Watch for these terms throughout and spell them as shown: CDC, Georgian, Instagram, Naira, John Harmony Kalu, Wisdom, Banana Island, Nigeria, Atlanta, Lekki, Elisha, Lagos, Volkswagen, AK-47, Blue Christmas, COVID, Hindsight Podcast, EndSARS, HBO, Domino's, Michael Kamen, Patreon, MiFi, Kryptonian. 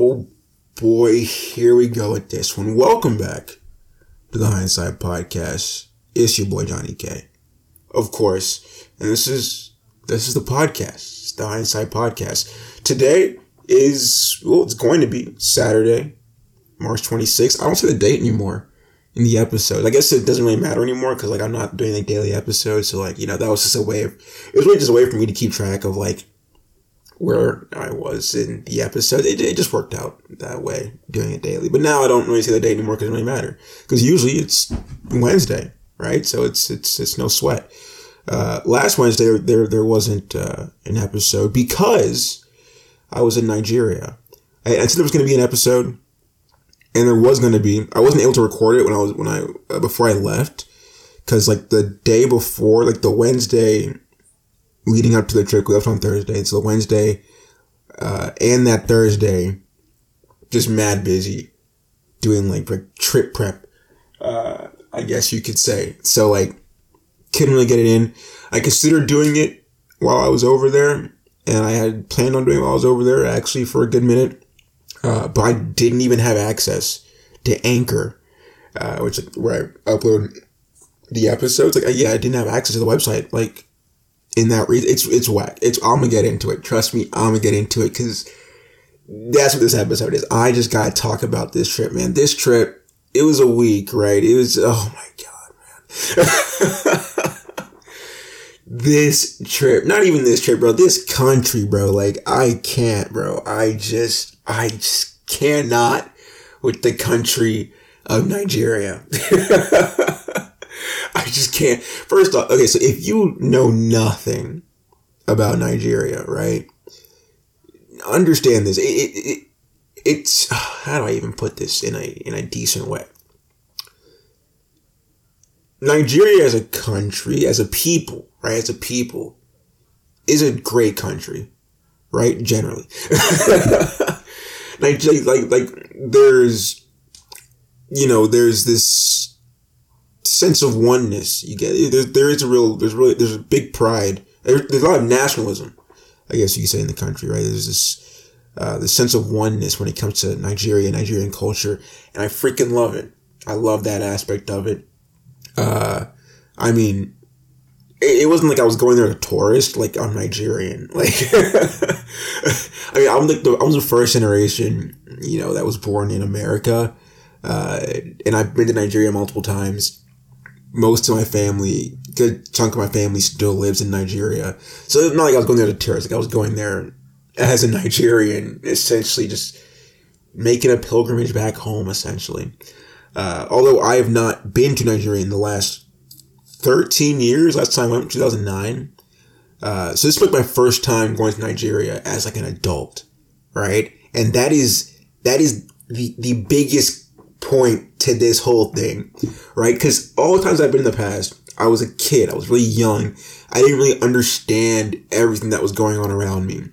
Oh boy, here we go with this one. Welcome back to the Hindsight Podcast. It's your boy Johnny K, of course, and this is the podcast. It's the Hindsight Podcast. Today is it's going to be Saturday, March 26th. I don't see the date anymore in the episode. I guess it doesn't really matter anymore because I'm not doing like daily episodes, so that was just a way of, it was really just a way for me to keep track of where I was in the episode. It just worked out that way, doing it daily. But now I don't really see the date anymore because it doesn't really matter. Because usually it's Wednesday, right? So it's no sweat. Last Wednesday there wasn't an episode because I was in Nigeria. I said there was going to be an episode, and there was going to be. I wasn't able to record it when I before I left because the day before, the Wednesday leading up to the trip, we left on Thursday. So Wednesday and that Thursday, just mad busy doing trip prep, I guess you could say. So couldn't really get it in. I considered doing it while I was over there, and I had planned on doing it while I was over there actually for a good minute. But I didn't even have access to Anchor, which where I upload the episodes. I didn't have access to the website. In that reason, it's whack. I'm gonna get into it. Trust me, I'm gonna get into it because that's what this episode is. I just gotta talk about this trip, man. This trip, it was a week, right? It was, oh my God, man. This trip, not even this trip, bro. This country, bro. I can't, bro. I just cannot with the country of Nigeria. I just can't. First off, okay, so if you know nothing about Nigeria, right? Understand this. It's how do I even put this in a decent way? Nigeria as a country, as a people, right? As a people, is a great country, right? Generally, there's, there's this sense of oneness you get. There's a big pride. There's a lot of nationalism, I guess you could say, in the country, right? There's this the sense of oneness when it comes to Nigeria, Nigerian culture, and I freaking love it. I love that aspect of it. I mean, it wasn't I was going there as a tourist. I'm Nigerian. I mean, I was the first generation, that was born in America, and I've been to Nigeria multiple times. Most of my family, good chunk of my family, still lives in Nigeria. So it's not I was going there to tourist. I was going there as a Nigerian, essentially just making a pilgrimage back home, essentially. Although I have not been to Nigeria in the last 13 years. Last time I went in 2009. So this was my first time going to Nigeria as an adult, right? And that is the biggest point to this whole thing, right? Because all the times I've been in the past, I was a kid. I was really young. I didn't really understand everything that was going on around me,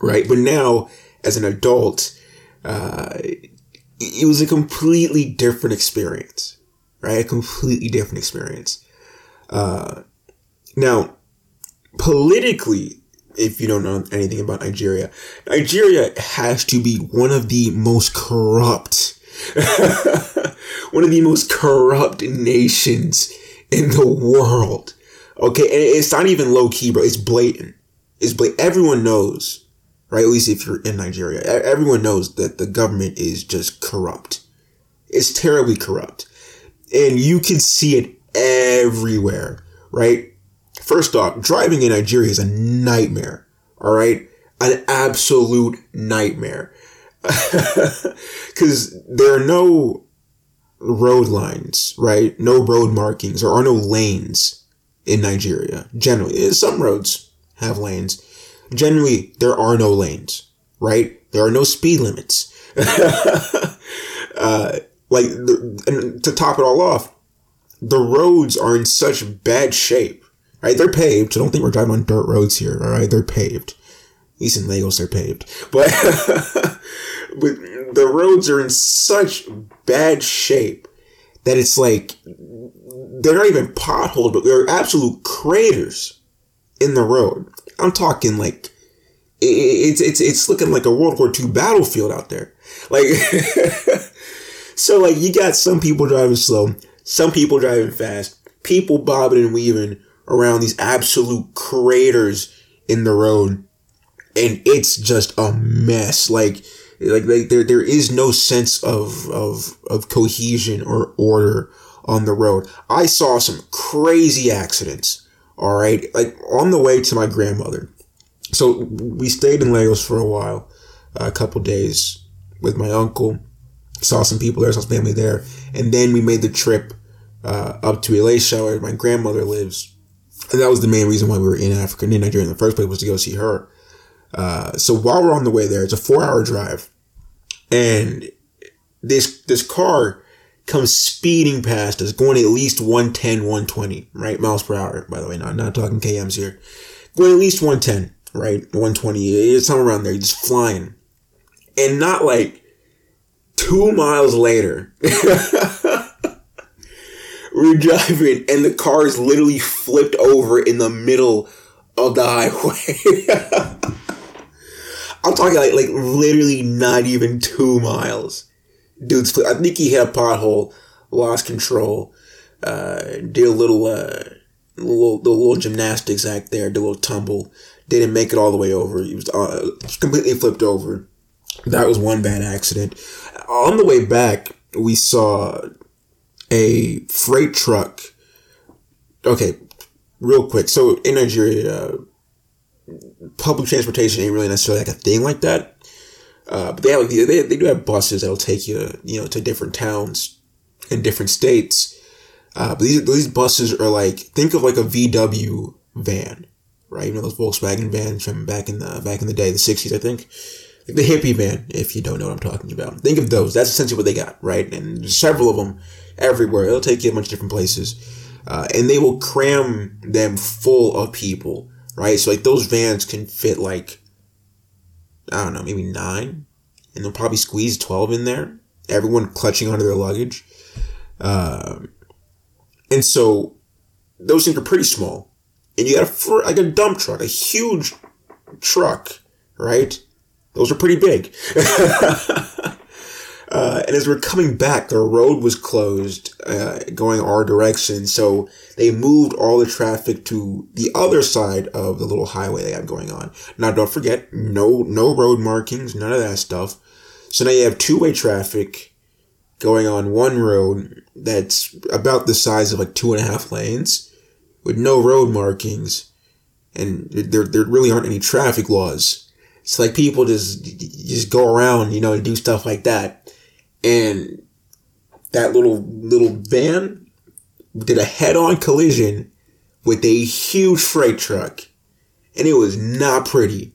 right? But now, as an adult, it was a completely different experience, right? A completely different experience. Now, politically, if you don't know anything about Nigeria, Nigeria has to be one of the most corrupt one of the most corrupt nations in the world. Okay, and it's not even low-key, bro. It's blatant. Everyone knows, right? At least if you're in Nigeria. Everyone knows that the government is just corrupt. It's terribly corrupt. And you can see it everywhere, right? First off, driving in Nigeria is a nightmare, all right? An absolute nightmare. Because there are no road lines, right? No road markings. There are no lanes in Nigeria. Generally, some roads have lanes. Generally, there are no lanes, right? There are no speed limits. And to top it all off, the roads are in such bad shape, right? They're paved. So don't think we're driving on dirt roads here, all right? They're paved. At least in Lagos, they're paved. But the roads are in such bad shape that it's they're not even potholes, but they're absolute craters in the road. I'm talking it's looking like a World War II battlefield out there. Like, so like you got some people driving slow, some people driving fast, people bobbing and weaving around these absolute craters in the road. And it's just a mess. Like there is no sense of cohesion or order on the road. I saw some crazy accidents. All right. Like on the way to my grandmother. So we stayed in Lagos for a while, a couple days with my uncle, saw some people there, saw some family there. And then we made the trip, up to Elisha where my grandmother lives. And that was the main reason why we were in Africa and in Nigeria in the first place, was to go see her. So while we're on the way there, it's a 4-hour drive, and this car comes speeding past us, going at least 110, 120, right? Miles per hour, by the way, not talking KMs here. Going at least 110, right? 120, it's somewhere around there, just flying. And not like 2 miles later, we're driving and the car is literally flipped over in the middle of the highway. I'm talking like literally not even 2 miles. Dude's, I think he hit a pothole, lost control, did a little gymnastics act there, did a little tumble, didn't make it all the way over. He was completely flipped over. That was one bad accident. On the way back, we saw a freight truck. Okay, real quick. So in Nigeria, public transportation ain't really necessarily like a thing like that. But they do have buses that'll take you to, to different towns in different states. But these buses are like, think of like a VW van, right? Those Volkswagen vans from back in the day, the '60s, I think. Like the hippie van, if you don't know what I'm talking about. Think of those. That's essentially what they got, right? And there's several of them everywhere. They'll take you to a bunch of different places. And they will cram them full of people. Right, so like those vans can fit like, I don't know, maybe 9, and they'll probably squeeze 12 in there. Everyone clutching onto their luggage, and so those things are pretty small. And you got a dump truck, a huge truck, right? Those are pretty big. And as we're coming back, the road was closed, going our direction. So they moved all the traffic to the other side of the little highway they had going on. Now, don't forget, no road markings, none of that stuff. So now you have two-way traffic going on one road that's about the size of like 2.5 lanes with no road markings. And there really aren't any traffic laws. It's like people just go around, and do stuff like that. And that little van did a head-on collision with a huge freight truck. And it was not pretty.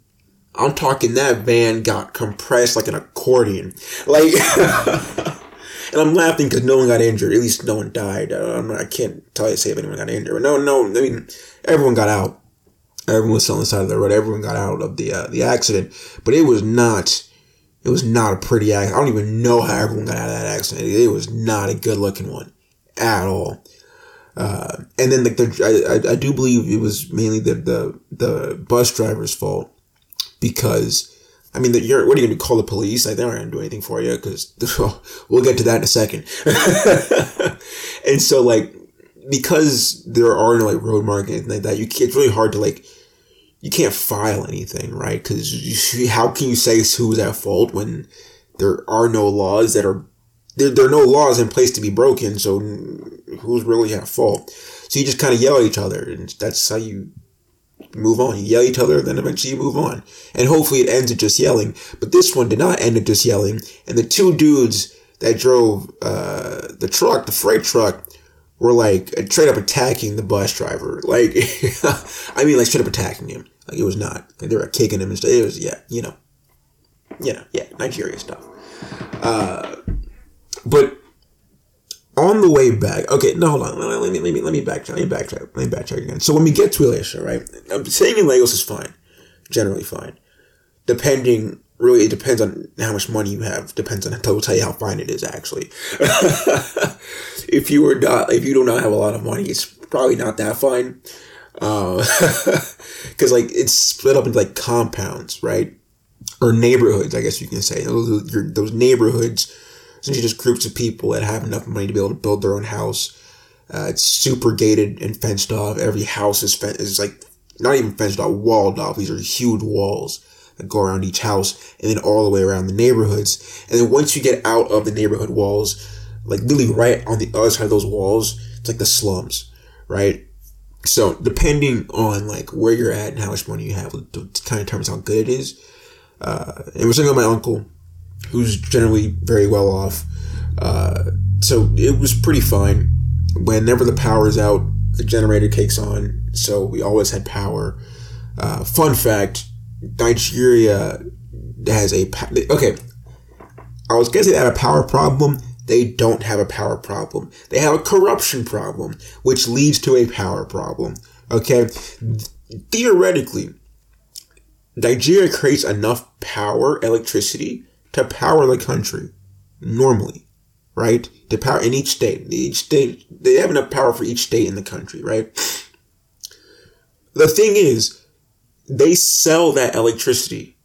I'm talking that van got compressed like an accordion. Like, and I'm laughing because no one got injured. At least no one died. I can't tell you, say if anyone got injured. But everyone got out. Everyone was on the side of the road. Everyone got out of the accident. But it was not a pretty accident. I don't even know how everyone got out of that accident. It was not a good looking one at all. And then I do believe it was mainly the bus driver's fault, because what are you going to call the police? Like, they're not going to do anything for you, because we'll get to that in a second. And so because there are no road markings like that, it's really hard to you can't file anything, right? Because how can you say who's at fault when there are no laws there are no laws in place to be broken? So who's really at fault? So you just kind of yell at each other, and that's how you move on. You yell at each other, then eventually you move on. And hopefully it ends at just yelling. But this one did not end at just yelling. And the two dudes that drove the freight truck, were straight up attacking the bus driver. Straight up attacking him. It was not. They were kicking him and stuff. It was, Nigeria stuff. But on the way back, okay, no, hold on. Let me backtrack. Let me backtrack again. So when we get to Elisha, right? Staying in Lagos is fine. Generally fine. It depends on how much money you have. They'll tell you how fine it is, actually. If you do not have a lot of money, it's probably not that fine. Because like it's split up into like compounds, right? Or neighborhoods, I guess you can say. Those neighborhoods, essentially just groups of people that have enough money to be able to build their own house. It's super gated and fenced off. Every house is like not even fenced off, walled off. These are huge walls that go around each house and then all the way around the neighborhoods. And then once you get out of the neighborhood walls, like literally right on the other side of those walls, it's like the slums, right? So depending on like where you're at and how much money you have, it kind of determines how good it is. And we're talking about my uncle, who's generally very well off. So it was pretty fine. Whenever the power's out, the generator kicks on. So we always had power. Fun fact, Nigeria has a... Okay, I was going to say they have a power problem. They don't have a power problem. They have a corruption problem, which leads to a power problem. Okay? Theoretically, Nigeria creates enough power, electricity, to power the country normally, right? To power in each state. They have enough power for each state in the country, right? The thing is, they sell that electricity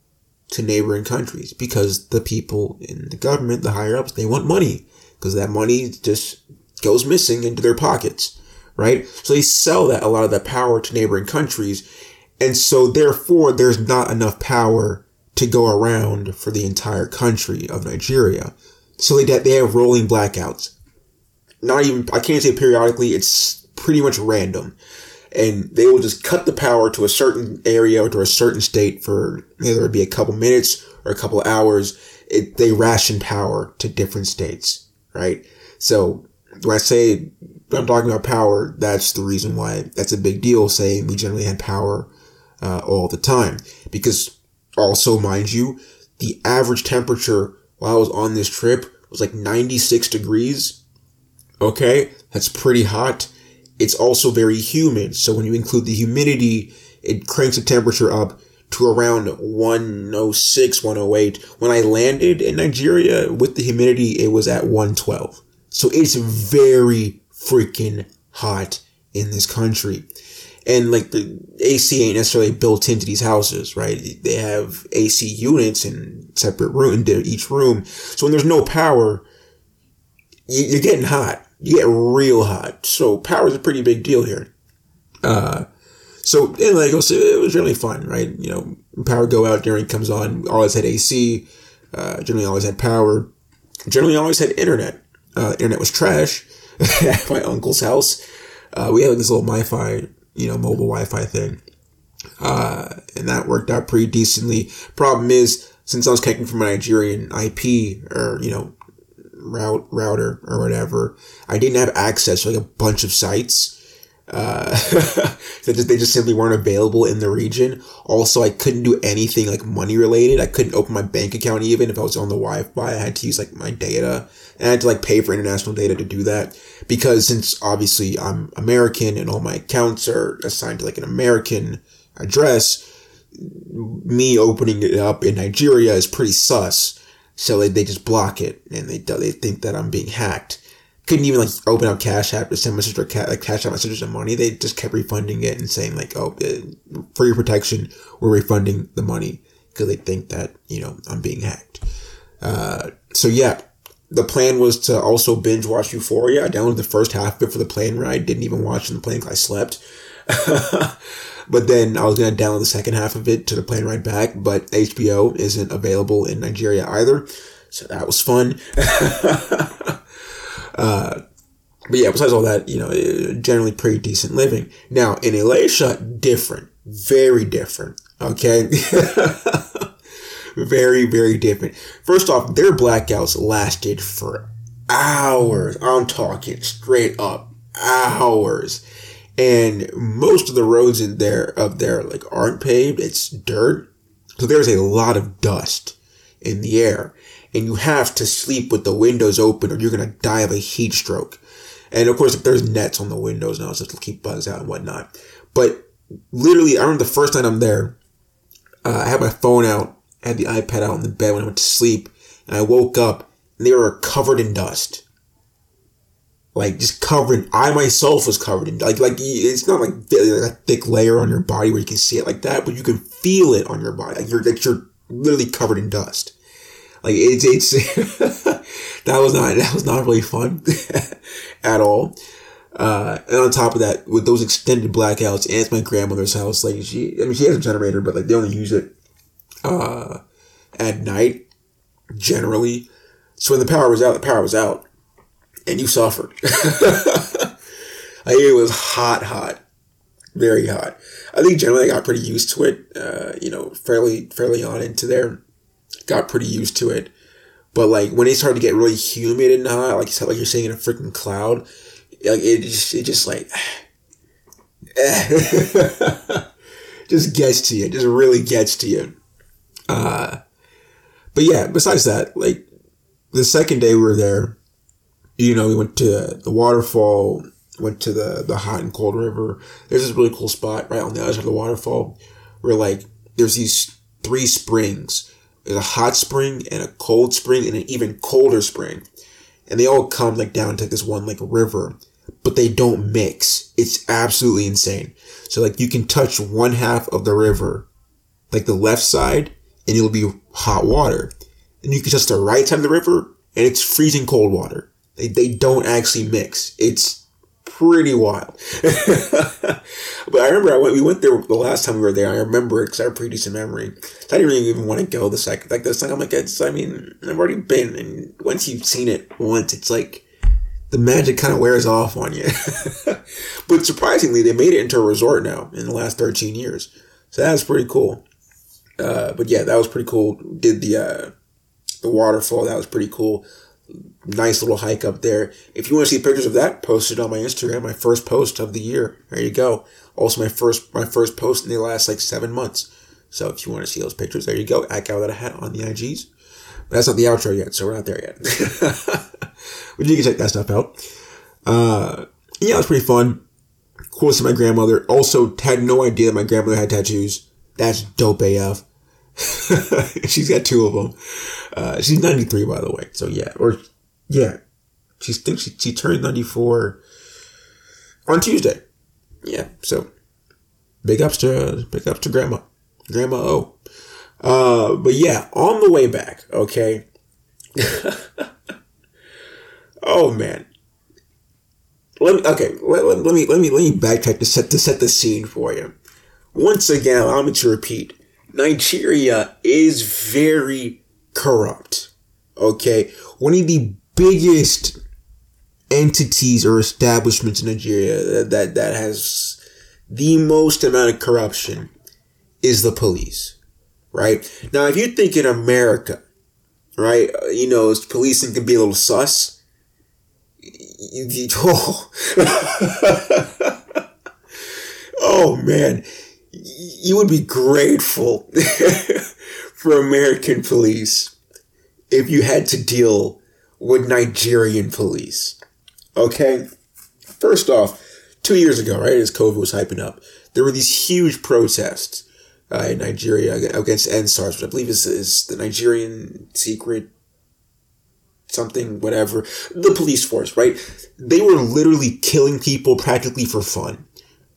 to neighboring countries because the people in the government, the higher-ups, they want money because that money just goes missing into their pockets, right? So they sell that a lot of that power to neighboring countries. And so, therefore, there's not enough power to go around for the entire country of Nigeria. So they have rolling blackouts. Not even, I can't say periodically, it's pretty much random. And they will just cut the power to a certain area or to a certain state for either it be a couple minutes or a couple hours. They ration power to different states, right? So when I say I'm talking about power, that's the reason why that's a big deal, saying we generally had power all the time. Because also, mind you, the average temperature while I was on this trip was like 96 degrees. Okay, that's pretty hot. It's also very humid. So when you include the humidity, it cranks the temperature up to around 106, 108. When I landed in Nigeria with the humidity, it was at 112. So it's very freaking hot in this country. And like the AC ain't necessarily built into these houses, right? They have AC units in separate room, into each room. So when there's no power, you're getting hot. You get real hot. So power is a pretty big deal here. So in Lagos, it was really fun, right? You know, power go out, during comes on. Always had AC. Generally always had power. Generally always had internet. Internet was trash at my uncle's house. We had like this little MiFi. You know, mobile Wi-Fi thing. And that worked out pretty decently. Problem is, since I was connecting from a Nigerian IP or, you know, router or whatever, I didn't have access to like a bunch of sites. They just simply weren't available in the region. Also, I couldn't do anything like money related. I couldn't open my bank account even if I was on the Wi-Fi. I had to use like my data, and I had to like pay for international data to do that, because since obviously I'm American and all my accounts are assigned to like an American address, me opening it up in Nigeria is pretty sus. So they just block it, and they think that I'm being hacked. Couldn't even like open up Cash App to send my sister Cash App my sister some money. They just kept refunding it and saying like, "Oh, for your protection, we're refunding the money," because they think that, you know, I'm being hacked. So yeah, the plan was to also binge watch Euphoria. I downloaded the first half of it for the plane ride. Didn't even watch it on the plane because I slept. But then I was gonna download the second half of it to the plane ride back. But HBO isn't available in Nigeria either, so that was fun. But yeah, besides all that, you know, generally pretty decent living. Now, in Elisha, different. Very different. Okay? Very, very different. First off, their blackouts lasted for hours. I'm talking straight up hours. And most of the roads in there, up there, like, aren't paved. It's dirt. So there's a lot of dust in the air. And you have to sleep with the windows open, or you're going to die of a heat stroke. And of course, if there's nets on the windows now, so to keep bugs out and whatnot. But literally, I remember the first night I'm there, I had my phone out, I had the iPad out in the bed when I went to sleep, and I woke up, and they were covered in dust. like just covered. I myself was covered in like it's not like a thick layer on your body where you can see it like that, but you can feel it on your body. Like you're literally covered in dust. Like it's that was not really fun at all. And on top of that, with those extended blackouts, and it's my grandmother's house. Like she has a generator, but like they only use it at night generally. So when the power was out, and you suffered. Like it was hot, very hot. I think generally I got pretty used to it. Fairly on into there, got pretty used to it. But like when it started to get really humid and hot, like you're sitting in a freaking cloud, like it just like just gets to you. Just really gets to you. But yeah, besides that, like the second day we were there, you know, we went to the waterfall, went to the hot and cold river. There's this really cool spot right on the other side of the waterfall where like there's these three springs. There's a hot spring and a cold spring and an even colder spring. And they all come like down to this one like river, but they don't mix. It's absolutely insane. So like you can touch one half of the river, like the left side, and it'll be hot water. And you can touch the right side of the river and it's freezing cold water. They don't actually mix. It's pretty wild. But I remember we went there the last time we were there. I remember it because I have a pretty decent memory. So I didn't really even want to go the second. Like this time, I'm like, I've already been. And once you've seen it once, it's like the magic kind of wears off on you. But surprisingly, they made it into a resort now in the last 13 years. So that was pretty cool. But yeah, that was pretty cool. Did the waterfall. That was pretty cool. Nice little hike up there. If you want to see pictures of that, post it on my Instagram. My first post of the year. There you go. Also my first post in the last 7 months. So if you want to see those pictures, there you go. I got that a hat on the IGs. But that's not the outro yet, so we're not there yet. But you can check that stuff out. Yeah, it was pretty fun. Cool to see my grandmother. Also had no idea that my grandmother had tattoos. That's dope AF. She's got two of them. She's 93, by the way. So yeah, she thinks she turned 94 on Tuesday. Yeah, so big ups to grandma O. But yeah, on the way back, okay. Oh man, let me backtrack to set the scene for you. Once again, allow me to repeat. Nigeria is very corrupt, okay? One of the biggest entities or establishments in Nigeria that has the most amount of corruption is the police, right? Now, if you think in America, right, you know, policing can be a little sus. Oh, man. You would be grateful for American police if you had to deal with Nigerian police. Okay? First off, 2 years ago, right, as COVID was hyping up, there were these huge protests in Nigeria against EndSARS, which I believe is the Nigerian secret something, whatever, the police force, right? They were literally killing people practically for fun,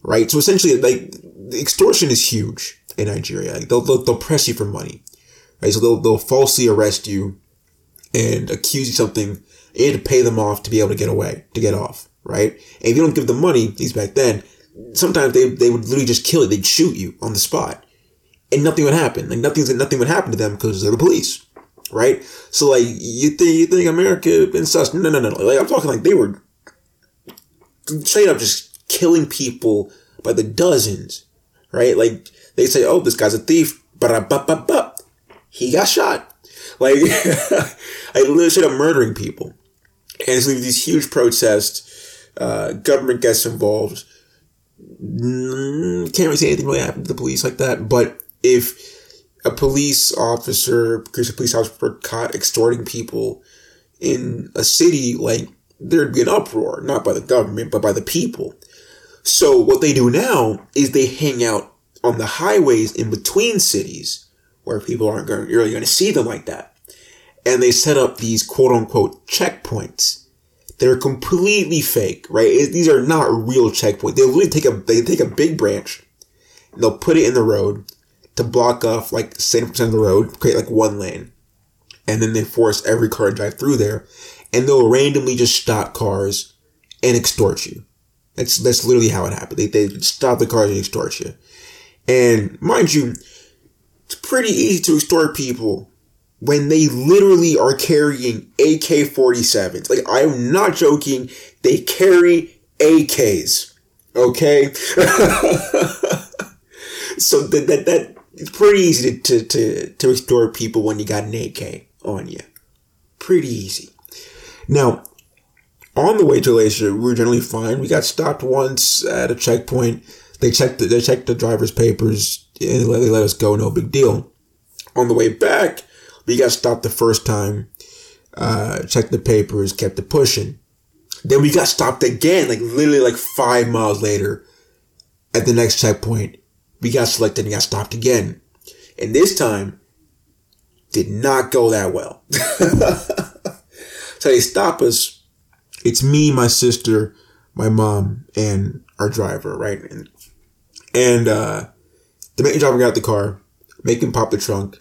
right? So essentially, like, extortion is huge in Nigeria. Like they'll press you for money, right? So they'll falsely arrest you and accuse you of something. You had to pay them off to be able to get away, to get off, right? And if you don't give them money, at least back then, sometimes they would literally just kill you. They'd shoot you on the spot, and nothing would happen. Like nothing would happen to them because they're the police, right? So like you think America and sus? No. Like I'm talking like they were straight up just killing people by the dozens. Right? Like, they say, oh, this guy's a thief. He got shot. Like, I literally said I'm murdering people. And so these huge protests, government gets involved. Can't really say anything really happened to the police like that. But if a police officer were caught extorting people in a city, like, there'd be an uproar. Not by the government, but by the people. So what they do now is they hang out on the highways in between cities where people aren't really going to see them like that. And they set up these quote unquote checkpoints They're completely fake, right? These are not real checkpoints. They take a big branch and they'll put it in the road to block off like 70% of the road, create like one lane. And then they force every car to drive through there, and they'll randomly just stop cars and extort you. That's literally how it happened. They stop the cars and extort you. And mind you, it's pretty easy to extort people when they literally are carrying AK-47s. Like, I'm not joking. They carry AKs. Okay? So that it's pretty easy to extort people when you got an AK on you. Pretty easy. Now, on the way to Elisha, we were generally fine. We got stopped once at a checkpoint. They checked the driver's papers and they let us go. No big deal. On the way back, we got stopped the first time. Checked the papers, kept it pushing. Then we got stopped again, like literally like 5 miles later at the next checkpoint. We got selected and got stopped again. And this time, did not go that well. So they stop us. It's me, my sister, my mom, and our driver, right? And the main driver got out the car, make him pop the trunk.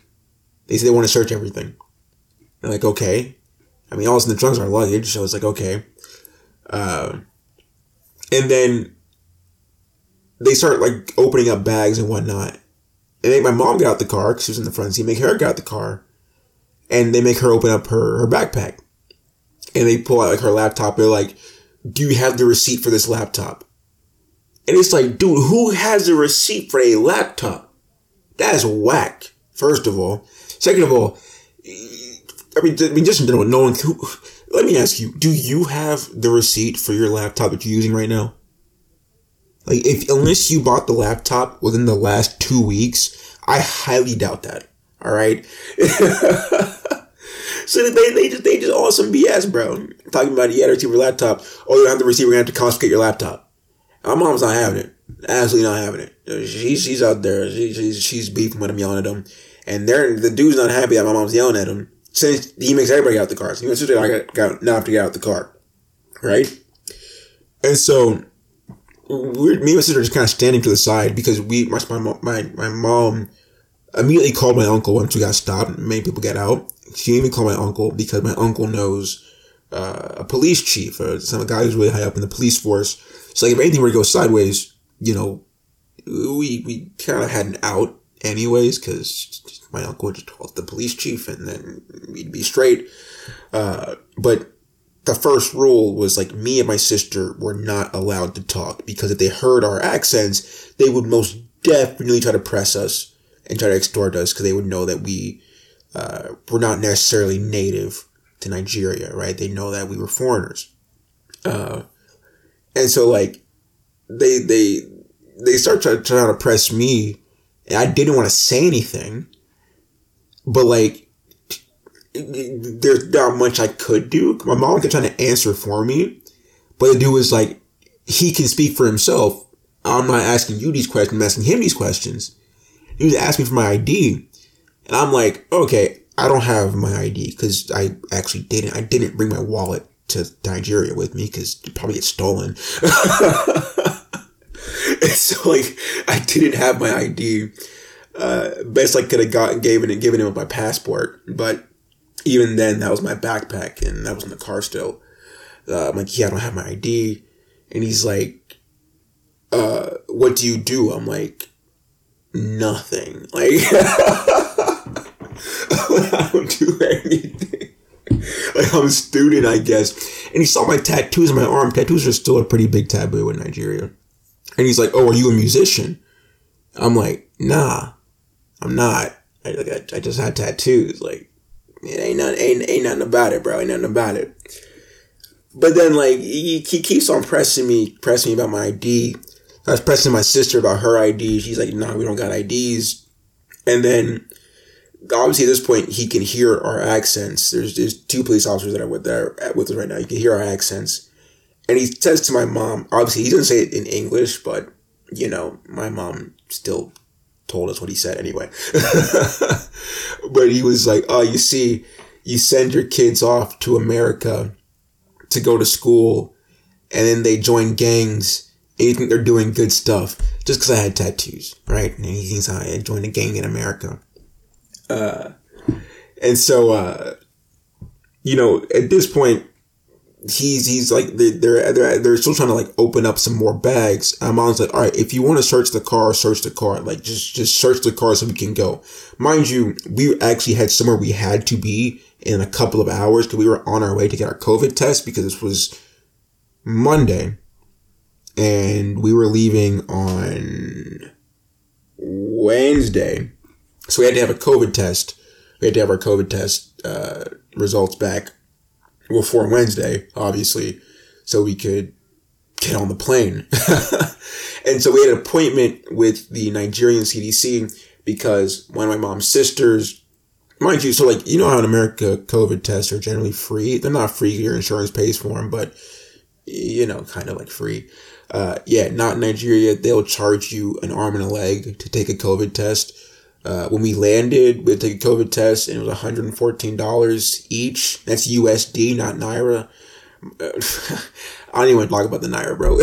They said they want to search everything. I'm like, okay. I mean, all that's in the trunk's our luggage, so it's like, okay. And then they start, like, opening up bags and whatnot. They make my mom get out the car, because she was in the front seat. Make her get out the car. And they make her open up her backpack. And they pull out, like, her laptop. They're like, do you have the receipt for this laptop? And it's like, dude, who has a receipt for a laptop? That is whack, first of all. Second of all, I mean, just in general, no one... Let me ask you, do you have the receipt for your laptop that you're using right now? Like, unless you bought the laptop within the last 2 weeks, I highly doubt that. All right. So they just all some BS, bro. Talking about you had a receiver laptop. Oh, you don't have the receiver. You're gonna have to confiscate your laptop. My mom's not having it. Absolutely not having it. She's out there. She's beefing with him, yelling at him, and the dude's not happy that my mom's yelling at him. Since he makes everybody get out the car, so he says, "I have to get out the car," right? And so. Me and my sister are just kind of standing to the side because my mom immediately called my uncle once we got stopped and made people get out. She even called my uncle because my uncle knows a police chief or some guy who's really high up in the police force. So like if anything were to go sideways, you know, we kind of had an out anyways because my uncle would just call the police chief and then we'd be straight. But the first rule was like me and my sister were not allowed to talk because if they heard our accents, they would most definitely try to press us and try to extort us because they would know that we were not necessarily native to Nigeria, right? They know that we were foreigners. And so like they start trying to press me and I didn't want to say anything, but like, there's not much I could do. My mom kept trying to answer for me. But the dude was like, he can speak for himself. I'm not asking you these questions. I'm asking him these questions. He was asking me for my ID. And I'm like, okay, I don't have my ID because I actually didn't. I didn't bring my wallet to Nigeria with me because it'd probably get stolen. And so like, I didn't have my ID. Best I could have given him my passport. But even then, that was my backpack, and that was in the car still. I'm like, yeah, I don't have my ID. And he's like, what do you do? I'm like, nothing. Like, I don't do anything. Like, I'm a student, I guess. And he saw my tattoos on my arm. Tattoos are still a pretty big taboo in Nigeria. And he's like, oh, are you a musician? I'm like, nah, I'm not. I just had tattoos, like. It ain't nothing about it, bro. Ain't nothing about it. But then, like, he keeps on pressing me about my ID. I was pressing my sister about her ID. She's like, nah, we don't got IDs. And then, obviously, at this point, he can hear our accents. There's two police officers that are with us right now. You can hear our accents. And he says to my mom, obviously, he doesn't say it in English, but, you know, my mom still told us what he said anyway. But he was like, oh, you see, you send your kids off to America to go to school and then they join gangs and you think they're doing good stuff just because I had tattoos, right? And he thinks I had joined a gang in America. And so, at this point, he's like, they're still trying to like open up some more bags. And my mom's like, all right, if you want to search the car, search the car. Like, just search the car so we can go. Mind you, we actually had somewhere we had to be in a couple of hours because we were on our way to get our COVID test because this was Monday and we were leaving on Wednesday. So we had to have a COVID test. We had to have our COVID test results back before Wednesday, obviously, so we could get on the plane. And so we had an appointment with the Nigerian CDC because one of my mom's sisters, mind you, so like, you know how in America COVID tests are generally free. They're not free. Your insurance pays for them, but you know, kind of like free. Not in Nigeria. They'll charge you an arm and a leg to take a COVID test. When we landed, we had to take a COVID test, and it was $114 each. That's USD, not Naira. I don't even want to talk about the Naira, bro.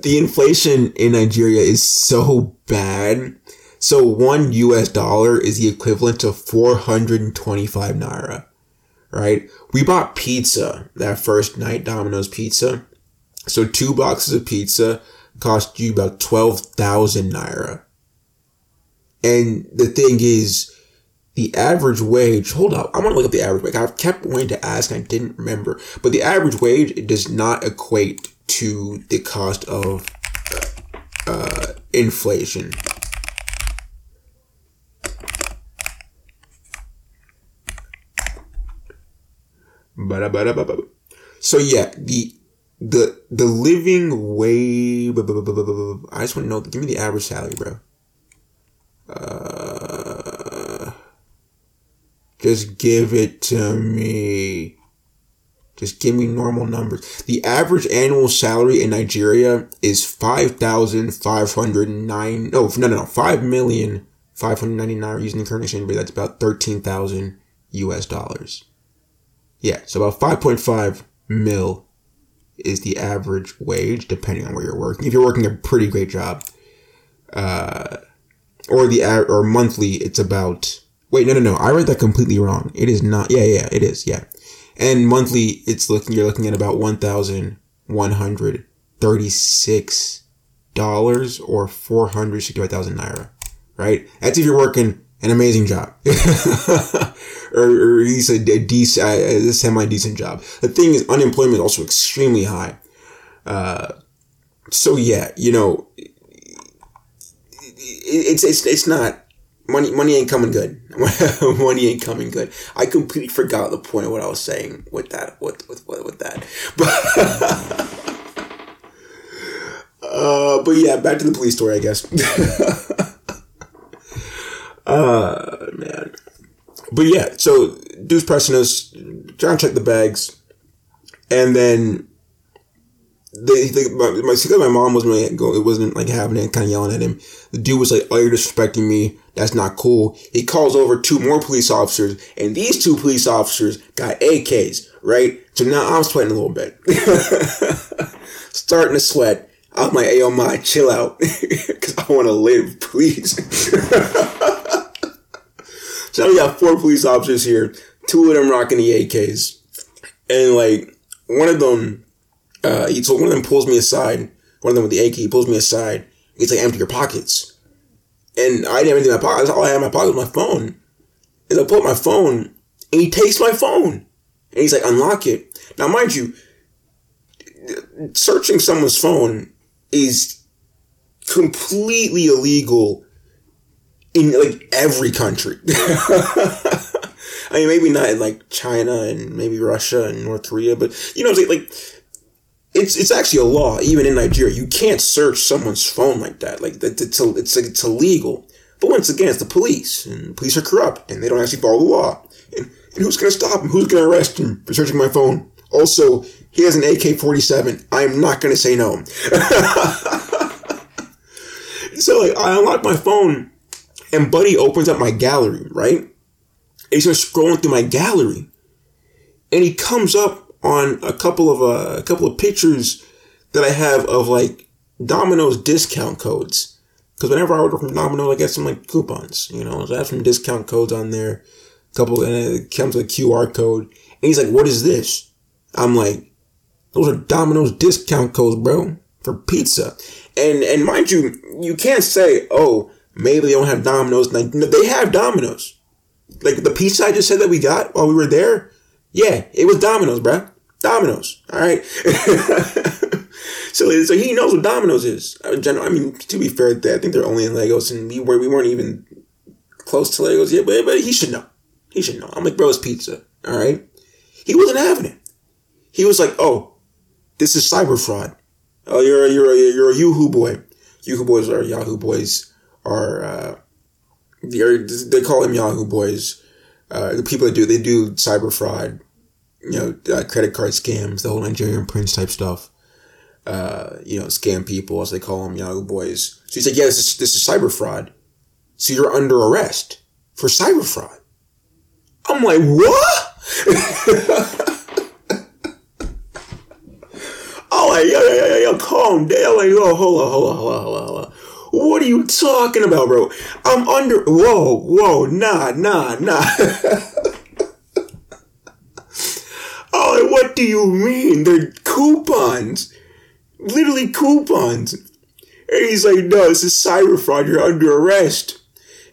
The inflation in Nigeria is so bad. So $1 is the equivalent to 425 Naira, right? We bought pizza that first night, Domino's pizza. So 2 boxes of pizza cost you about 12,000 Naira. And the thing is, the average wage, hold up, I want to look up the average wage. I've kept wanting to ask, and I didn't remember. But the average wage, it does not equate to the cost of inflation. So yeah, the living wage, I just want to know, give me the average salary, bro. Just give it to me. Just give me normal numbers. The average annual salary in Nigeria is 5,509. No, 5,599 using the current exchange rate. That's about $13,000. Yeah, so about 5.5 mil is the average wage, depending on where you're working. If you're working a pretty great job, or monthly, it's about, I read that completely wrong. It is not, it is, And monthly, you're looking at about $1,136 or 465,000 Naira, right? That's if you're working an amazing job, or at least a semi-decent job. The thing is, unemployment is also extremely high. It's not money ain't coming good. Money ain't coming good. I completely forgot the point of what I was saying with that. But yeah, back to the police story, I guess. Man. But yeah, so dude's pressing us, trying to check the bags, and then because my mom wasn't really going, it wasn't like happening, kind of yelling at him. The dude was like, oh, you're disrespecting me. That's not cool. He calls over 2 more police officers, and these 2 police officers got AKs, right? So now I'm sweating a little bit. Starting to sweat. I'm like, hey, yo, ma, chill out. Because I want to live, please. So we got 4 police officers here. 2 of them rocking the AKs. And like, one of them, one of them pulls me aside. One of them with the AK, he pulls me aside. He's like, empty your pockets. And I didn't have anything in my pocket. All I had in my pocket was my phone. And I pull up my phone, and he takes my phone. And he's like, unlock it. Now, mind you, searching someone's phone is completely illegal in, like, every country. I mean, maybe not in, like, China and maybe Russia and North Korea, but, you know what I'm saying? Like, It's actually a law, even in Nigeria. You can't search someone's phone like that. Like, it's illegal. But once again, it's the police. And the police are corrupt. And they don't actually follow the law. And who's going to stop him? Who's going to arrest him for searching my phone? Also, he has an AK-47. I'm not going to say no. So, like, I unlock my phone. And Buddy opens up my gallery, right? And he starts scrolling through my gallery. and he comes up on a couple of pictures that I have of like Domino's discount codes. Because whenever I order from Domino's, I get some like coupons, you know. So I have some discount codes on there. And it comes with a QR code. And he's like, "What is this?" I'm like, "Those are Domino's discount codes, bro, for pizza." And mind you, you can't say, "Oh, maybe they don't have Domino's." Like, they have Domino's. Like the pizza I just said that we got while we were there. Yeah, it was Domino's, bro. Domino's. All right. So he knows what Domino's is. I mean, to be fair, I think they're only in Lagos, and we weren't even close to Lagos yet. But he should know. He should know. I'm like, "Bro, it's pizza." All right. He wasn't having it. He was like, "Oh, this is cyber fraud. Oh, you're a Yahoo boy. Yahoo boys are Yahoo boys are. They call them Yahoo boys. The people that do cyber fraud. You know, credit card scams, the whole Nigerian prince type stuff. You know, scam people, as they call them, Yahoo boys." So he's like, "Yeah, this is cyber fraud. So you're under arrest for cyber fraud." I'm like, "What?" I'm like, yo, calm down. I'm like, "Yo, hold on. What are you talking about, bro? I'm under, whoa, nah. Oh, like, what do you mean? They're coupons. Literally coupons." And he's like, "No, this is cyber fraud. You're under arrest."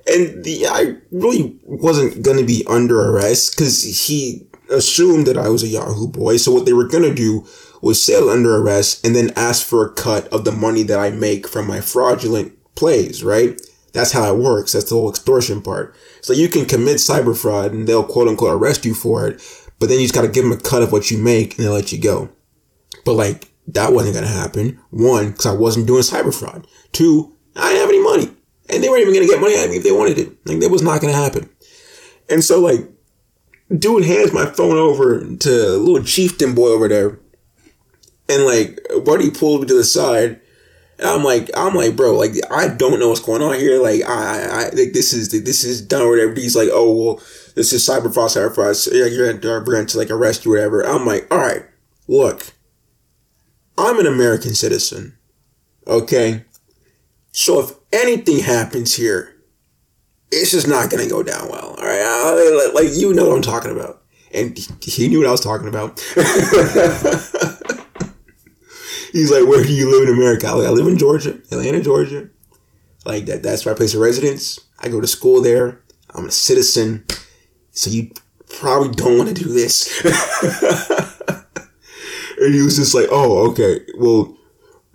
And I really wasn't going to be under arrest because he assumed that I was a Yahoo boy. So what they were going to do was sell under arrest and then ask for a cut of the money that I make from my fraudulent plays, right? That's how it works. That's the whole extortion part. So you can commit cyber fraud and they'll quote unquote arrest you for it. But then you just got to give them a cut of what you make and they'll let you go. But like, that wasn't going to happen. One, because I wasn't doing cyber fraud. Two, I didn't have any money. And they weren't even going to get money out of me if they wanted it. Like, that was not going to happen. And so, like, dude hands my phone over to little chieftain boy over there. And, like, buddy pulled me to the side. And I'm like, "Bro, like, I don't know what's going on here. Like, I like, this is done or whatever." He's like, "Oh, well, this is cyber fraud. So you're going to, like, arrest you or whatever." I'm like, "All right, look. I'm an American citizen, okay? So if anything happens here, it's just not going to go down well, all right? Like, you know what I'm talking about." And he knew what I was talking about. He's like, "Where do you live in America?" I live in Georgia, Atlanta, Georgia. Like, that's my place of residence. I go to school there. I'm a citizen. So you probably don't want to do this. And he was just like, "Oh, okay, well,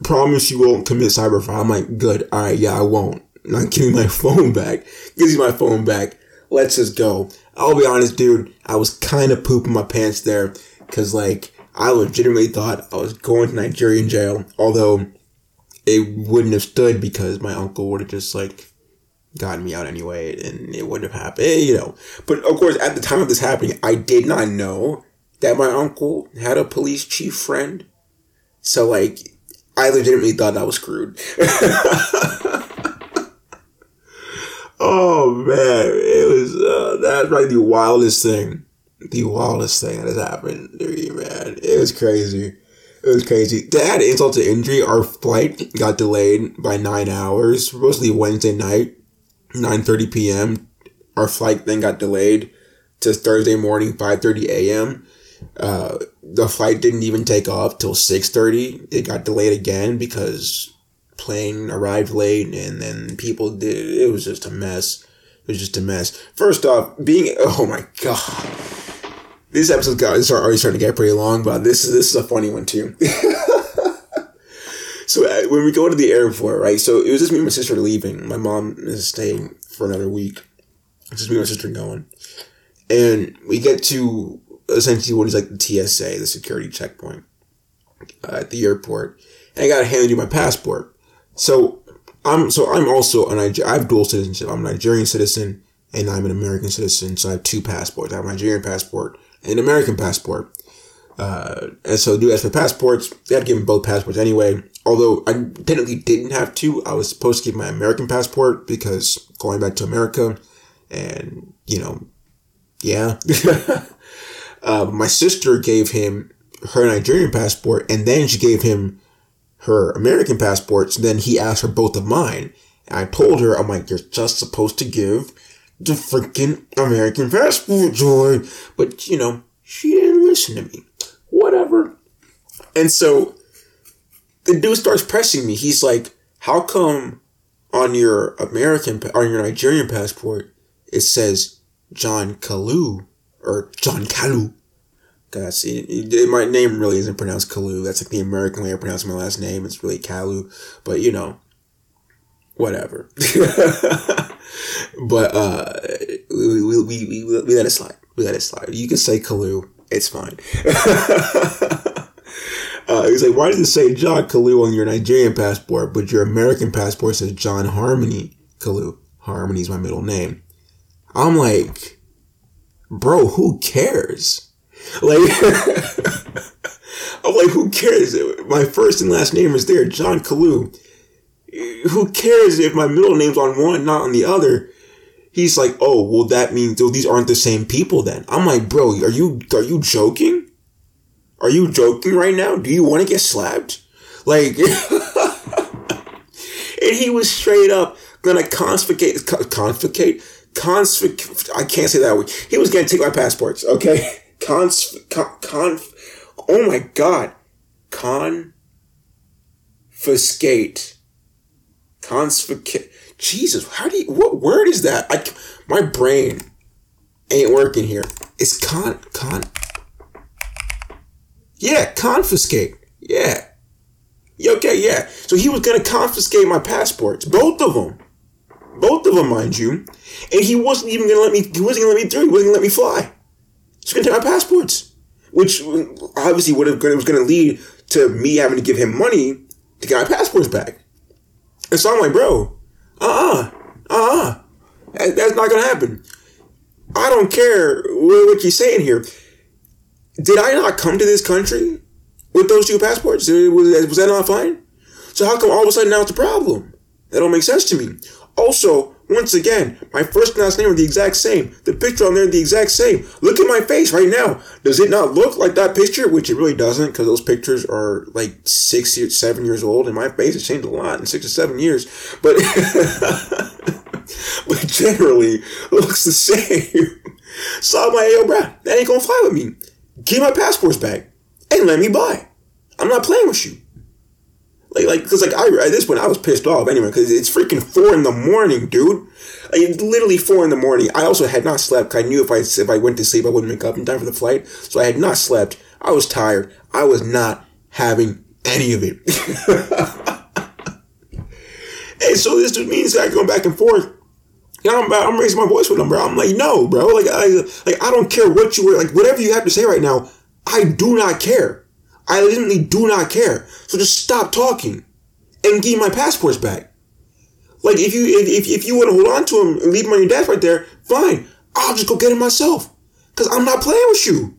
promise you won't commit cyber fraud." I'm like, "Good, all right, yeah, I won't." And I'm giving my phone back. Gives me my phone back. Let's just go. I'll be honest, dude, I was kind of pooping my pants there because, like, I legitimately thought I was going to Nigerian jail, although it wouldn't have stood because my uncle would have just, like, gotten me out anyway, and it wouldn't have happened, you know. But, of course, at the time of this happening, I did not know that my uncle had a police chief friend. So, like, I legitimately thought I was screwed. Oh, man. It was, that's like the wildest thing. The wildest thing that has happened to me, man. It was crazy. To add insult to injury, our flight got delayed by 9 hours. Mostly Wednesday night, 9:30 p.m. Our flight then got delayed to Thursday morning, 5:30 a.m., the flight didn't even take off till 6:30. It got delayed again because plane arrived late and then people did. It was just a mess. First off, oh my God. This episode is already starting to get pretty long, but this is a funny one too. So when we go to the airport, right? So it was just me and my sister leaving. My mom is staying for another week. It's just me and my sister going. And we get to essentially what is like the TSA, the security checkpoint at the airport, and I gotta hand you my passport. So I'm also I have dual citizenship. I'm a Nigerian citizen and I'm an American citizen. So I have two passports. I have a Nigerian passport and an American passport. And so do as for passports, they had to give me both passports anyway. Although I technically didn't have to. I was supposed to give my American passport because going back to America, and you know, yeah. my sister gave him her Nigerian passport, and then she gave him her American passports. Then he asked for both of mine. And I told her, I'm like, you're just supposed to give the freaking American passport, Joy. But, you know, she didn't listen to me. Whatever. And so the dude starts pressing me. He's like, how come on your Nigerian passport, it says John Kalu or John Kalu? That's it, my name really isn't pronounced Kalu. That's like the American way I pronounce my last name. It's really Kalu, but you know, whatever. But we let it slide. We let it slide. You can say Kalu. It's fine. He's like, why does it say John Kalu on your Nigerian passport, but your American passport says John Harmony Kalu? Harmony's my middle name. I'm like, bro, who cares? Like, I'm like, who cares? My first and last name is there, John Kalu. Who cares if my middle name's on one, not on the other? He's like, oh, well, that means these aren't the same people then. I'm like, bro, are you joking? Are you joking right now? Do you want to get slapped? Like, and he was straight up going to confiscate. I can't say that word. He was going to take my passports, okay? Oh my God. Confiscate. Jesus, what word is that? My brain ain't working here. It's confiscate. Yeah. Okay, yeah. So he was going to confiscate my passports. Both of them, mind you. And he wasn't even going to let me, he wasn't going to let me fly. He's going to take my passports. Which obviously was going to lead to me having to give him money to get my passports back. And so I'm like, bro, that's not going to happen. I don't care what you're saying here. Did I not come to this country with those two passports? Was that not fine? So how come all of a sudden now it's a problem? That don't make sense to me. Also, once again, my first and last name are the exact same. The picture on there is the exact same. Look at my face right now. Does it not look like that picture? Which it really doesn't, because those pictures are like 6 or 7 years old, and my face has changed a lot in 6 or 7 years. But, but generally, it looks the same. So I'm like, yo, bro, that ain't going to fly with me. Give my passports back and let me buy. I'm not playing with you. Because at this point I was pissed off anyway, because it's freaking 4 a.m, dude. It's literally 4 a.m. I also had not slept. I knew if I went to sleep, I wouldn't wake up in time for the flight. So I had not slept. I was tired. I was not having any of it. And so this just means that I go back and forth. I'm raising my voice with him, bro. I'm like, no, bro. I don't care what you were, like, whatever you have to say right now, I do not care. I literally do not care. So just stop talking and give my passports back. Like, if you want to hold on to them and leave them on your desk right there, fine. I'll just go get it myself. Because I'm not playing with you.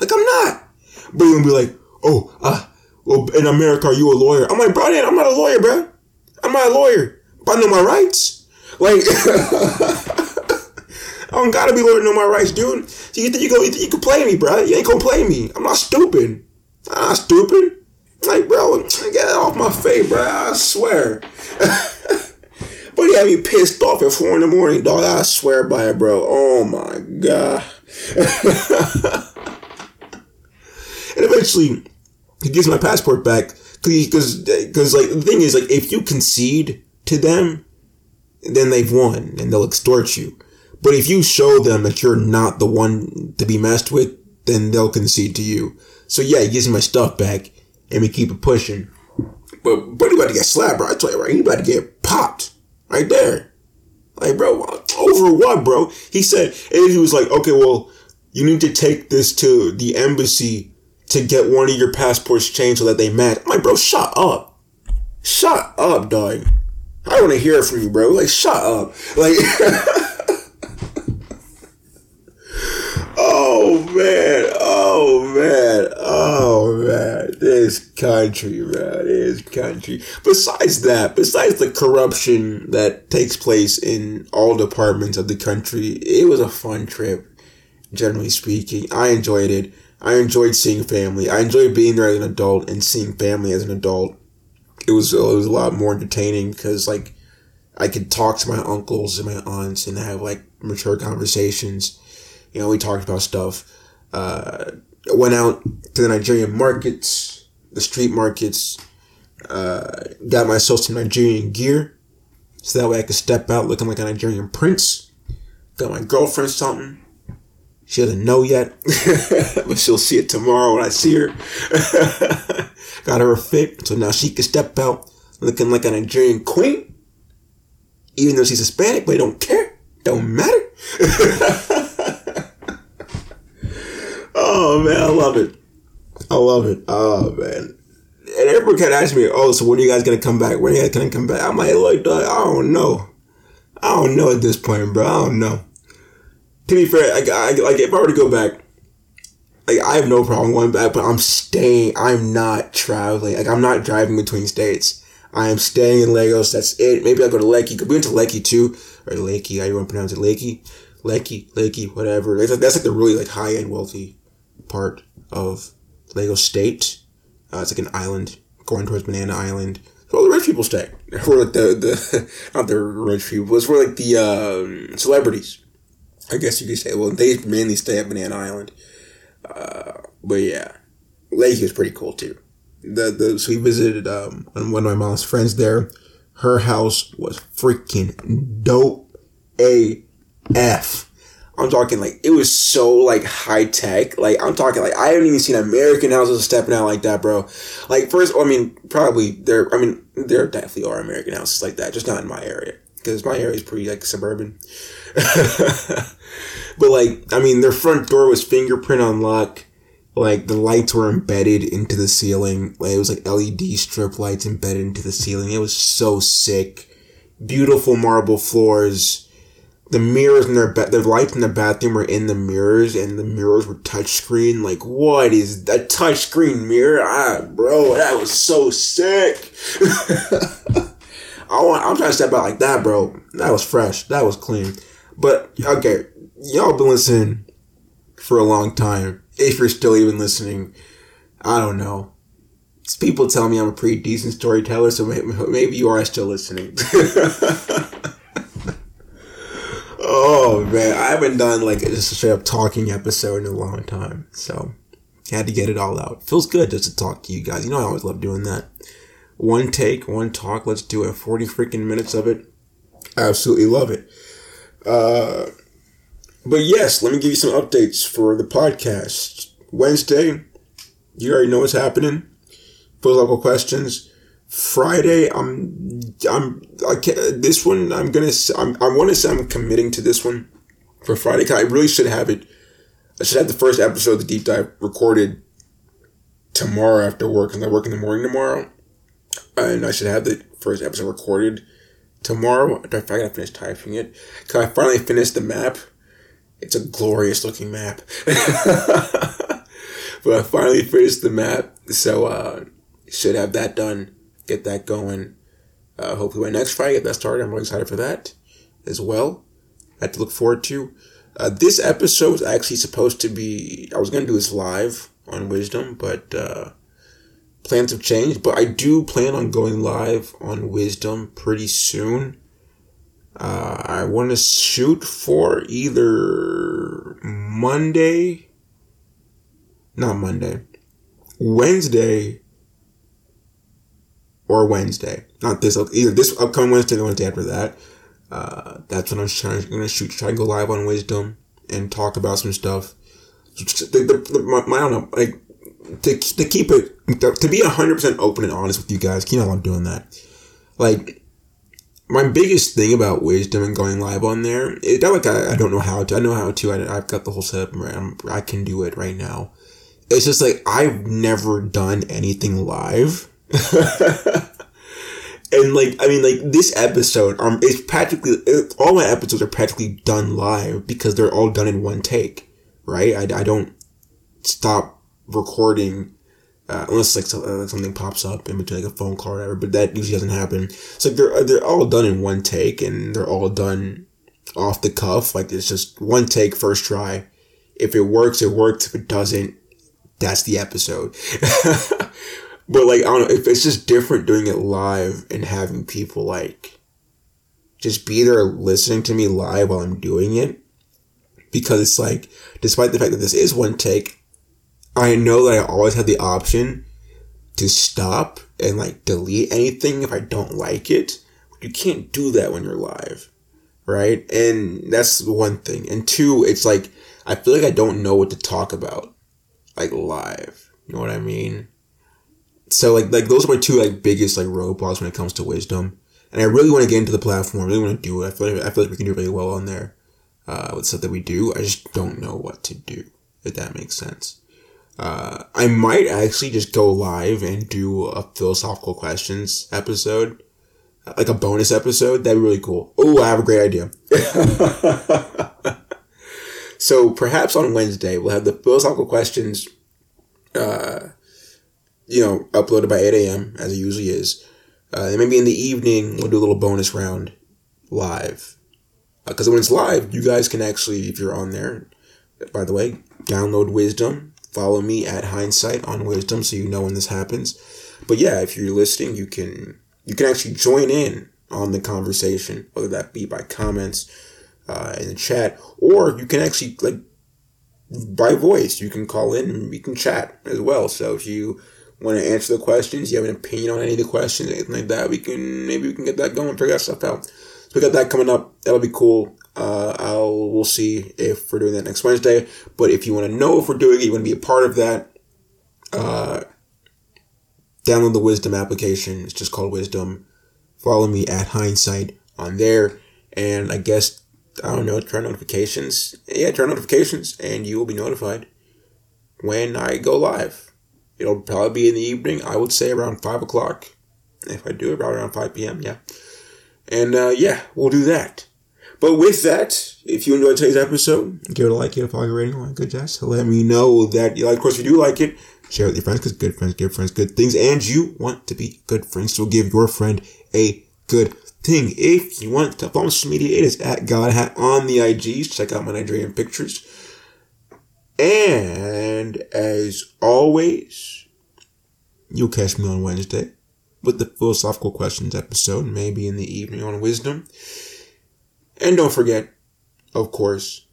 Like, I'm not. But you're going to be like, well, in America, are you a lawyer? I'm like, bro, I'm not a lawyer, bro. I'm not a lawyer. But I know my rights. Like, I don't gotta be learning on my rights, dude. So you think you can play me, bro? You ain't gonna play me. I'm not stupid. I'm not stupid. Like, bro, get that off my face, bro. I swear. But he had me pissed off at 4 a.m, dog. I swear by it, bro. Oh my God. And eventually, he gives my passport back. Because like, the thing is, like, if you concede to them, then they've won and they'll extort you. But if you show them that you're not the one to be messed with, then they'll concede to you. So yeah, he gives me my stuff back and we keep it pushing. But he about to get slapped, bro. I tell you, right? He about to get popped right there. Like, bro, over what, bro? He said, and he was like, okay, well, you need to take this to the embassy to get one of your passports changed so that they match. I'm like, bro, shut up. Shut up, dog. I want to hear it from you, bro. Like, shut up. Like, oh man. This country. Besides that, besides the corruption that takes place in all departments of the country, it was a fun trip. generally speaking. I enjoyed it. I enjoyed seeing family. I enjoyed being there as an adult and seeing family as an adult. It was a lot more entertaining because, like, I could talk to my uncles and my aunts and have, like, mature conversations. You know, we talked about stuff. I went out to the Nigerian markets, the street markets, got myself some Nigerian gear so that way I could step out looking like a Nigerian prince. Got my girlfriend something. She doesn't know yet, but she'll see it tomorrow when I see her. Got her a fit, so now she can step out looking like a Nigerian queen. Even though she's Hispanic, but I don't care. Don't matter. Oh, man, I love it. I love it. Oh, man. And everyone kind of asked me, oh, so when are you guys going to come back? When are you guys going to come back? I'm like, look, dog, I don't know. I don't know at this point, bro. I don't know. To be fair, like if I were to go back, like, I have no problem going back, but I'm staying. I'm not traveling. Like, I'm not driving between states. I am staying in Lagos. That's it. Maybe I'll go to Lekki. We went to Lekki, too. Or Lekki. How do you want to pronounce it? Lekki, whatever. That's like the really, like, high-end wealthy part of Lagos State. It's like an island going towards Banana Island. It's where all the rich people stay. Where, like, the not the rich people. It's where, like, the celebrities, I guess you could say. Well, they mainly stay at Banana Island. But yeah, Lekki was pretty cool too. So we visited one of my mom's friends there. Her house was freaking dope AF. I'm talking like, it was so like high tech. Like, I'm talking like, I haven't even seen American houses stepping out like that, bro. Like, first, I mean, probably there definitely are American houses like that, just not in my area. Because my area is pretty, like, suburban. But, like, I mean, their front door was fingerprint unlock. Like, the lights were embedded into the ceiling. Like, it was, like, LED strip lights embedded into the ceiling. It was so sick. Beautiful marble floors. The mirrors in their the lights in the bathroom were in the mirrors, and the mirrors were touchscreen. Like, what is a touchscreen mirror? Ah, bro, that was so sick. I'm trying to step out like that, bro. That was fresh. That was clean. But, okay, y'all been listening for a long time. If you're still even listening, I don't know. People tell me I'm a pretty decent storyteller, so maybe you are still listening. Oh, man. I haven't done, like, just a straight-up talking episode in a long time. So, had to get it all out. Feels good just to talk to you guys. You know I always love doing that. One take, one talk. Let's do it. 40 freaking minutes of it. I absolutely love it. But yes, let me give you some updates for the podcast. Wednesday, you already know what's happening. Philosophical questions. Friday, I'm committing to this one for Friday. 'Cause I really should have it. I should have the first episode of the deep dive recorded tomorrow after work, because I work in the morning tomorrow. And I should have the first episode recorded tomorrow. I gotta finish typing it. 'Cause I finally finished the map. It's a glorious looking map. But I finally finished the map. So, should have that done. Get that going. Hopefully by next Friday, get that started. I'm really excited for that as well. I have to look forward to. This episode was actually supposed to be, I was going to do this live on Wisdom, but, plans have changed, but I do plan on going live on Wisdom pretty soon. I want to shoot for either Wednesday. Not this, either this upcoming Wednesday or the Wednesday after that. That's when I'm going to shoot, try to go live on Wisdom and talk about some stuff. I don't know, like, to keep it, to be 100% open and honest with you guys, you know I'm doing that. Like, my biggest thing about Wisdom and going live on there, it's not like I don't know how to. I know how to. I've got the whole setup. I can do it right now. It's just like, I've never done anything live. And like, I mean, like, this episode, it's practically, all my episodes are practically done live because they're all done in one take, right? I don't stop recording unless like something pops up in between, like a phone call or whatever, but that usually doesn't happen. So like, they're all done in one take, and they're all done off the cuff. Like, it's just one take, first try. If it works, it works. If it doesn't, that's the episode. But like, I don't know, if it's just different doing it live and having people like just be there listening to me live while I'm doing it. Because it's like, despite the fact that this is one take, I know that I always have the option to stop and like delete anything if I don't like it. You can't do that when you're live, right? And that's one thing. And two, it's like, I feel like I don't know what to talk about, like live. You know what I mean? So like those are my two like biggest like roadblocks when it comes to Wisdom. And I really want to get into the platform. I really want to do it. I feel like we can do really well on there with stuff that we do. I just don't know what to do, if that makes sense. I might actually just go live and do a philosophical questions episode, like a bonus episode. That'd be really cool. Oh, I have a great idea. So perhaps on Wednesday we'll have the philosophical questions, uploaded by 8 a.m. as it usually is. And maybe in the evening we'll do a little bonus round live. Because when it's live, you guys can actually, if you're on there, by the way, download Wisdom. Follow me at Hindsight on Wisdom so you know when this happens. But yeah, if you're listening, you can actually join in on the conversation, whether that be by comments in the chat, or you can actually, like, by voice, you can call in and we can chat as well. So if you want to answer the questions, you have an opinion on any of the questions, anything like that, we can get that going, figure that stuff out. So we got that coming up. That'll be cool. We'll see if we're doing that next Wednesday. But if you want to know if we're doing it, you want to be a part of that, download the Wisdom application. It's just called Wisdom. Follow me at Hindsight on there. And I guess, I don't know, turn notifications. Yeah, turn notifications and you will be notified when I go live. It'll probably be in the evening. I would say around 5 o'clock. If I do it, probably around 5 p.m., yeah. And, we'll do that. But with that, if you enjoyed today's episode, give it a like, give it a follow, give it a rating, all that good jazz. Let me know that you like. Of course, if you do like it, share it with your friends, because good friends give friends good things, and you want to be good friends, so give your friend a good thing. If you want to follow me social media, it is at GodHat on the IGs. Check out my Nigerian pictures. And as always, you'll catch me on Wednesday with the philosophical questions episode, maybe in the evening on Wisdom. And don't forget, of course,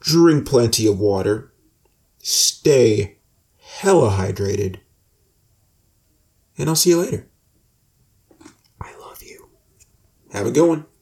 drink plenty of water, stay hella hydrated, and I'll see you later. I love you. Have a good one.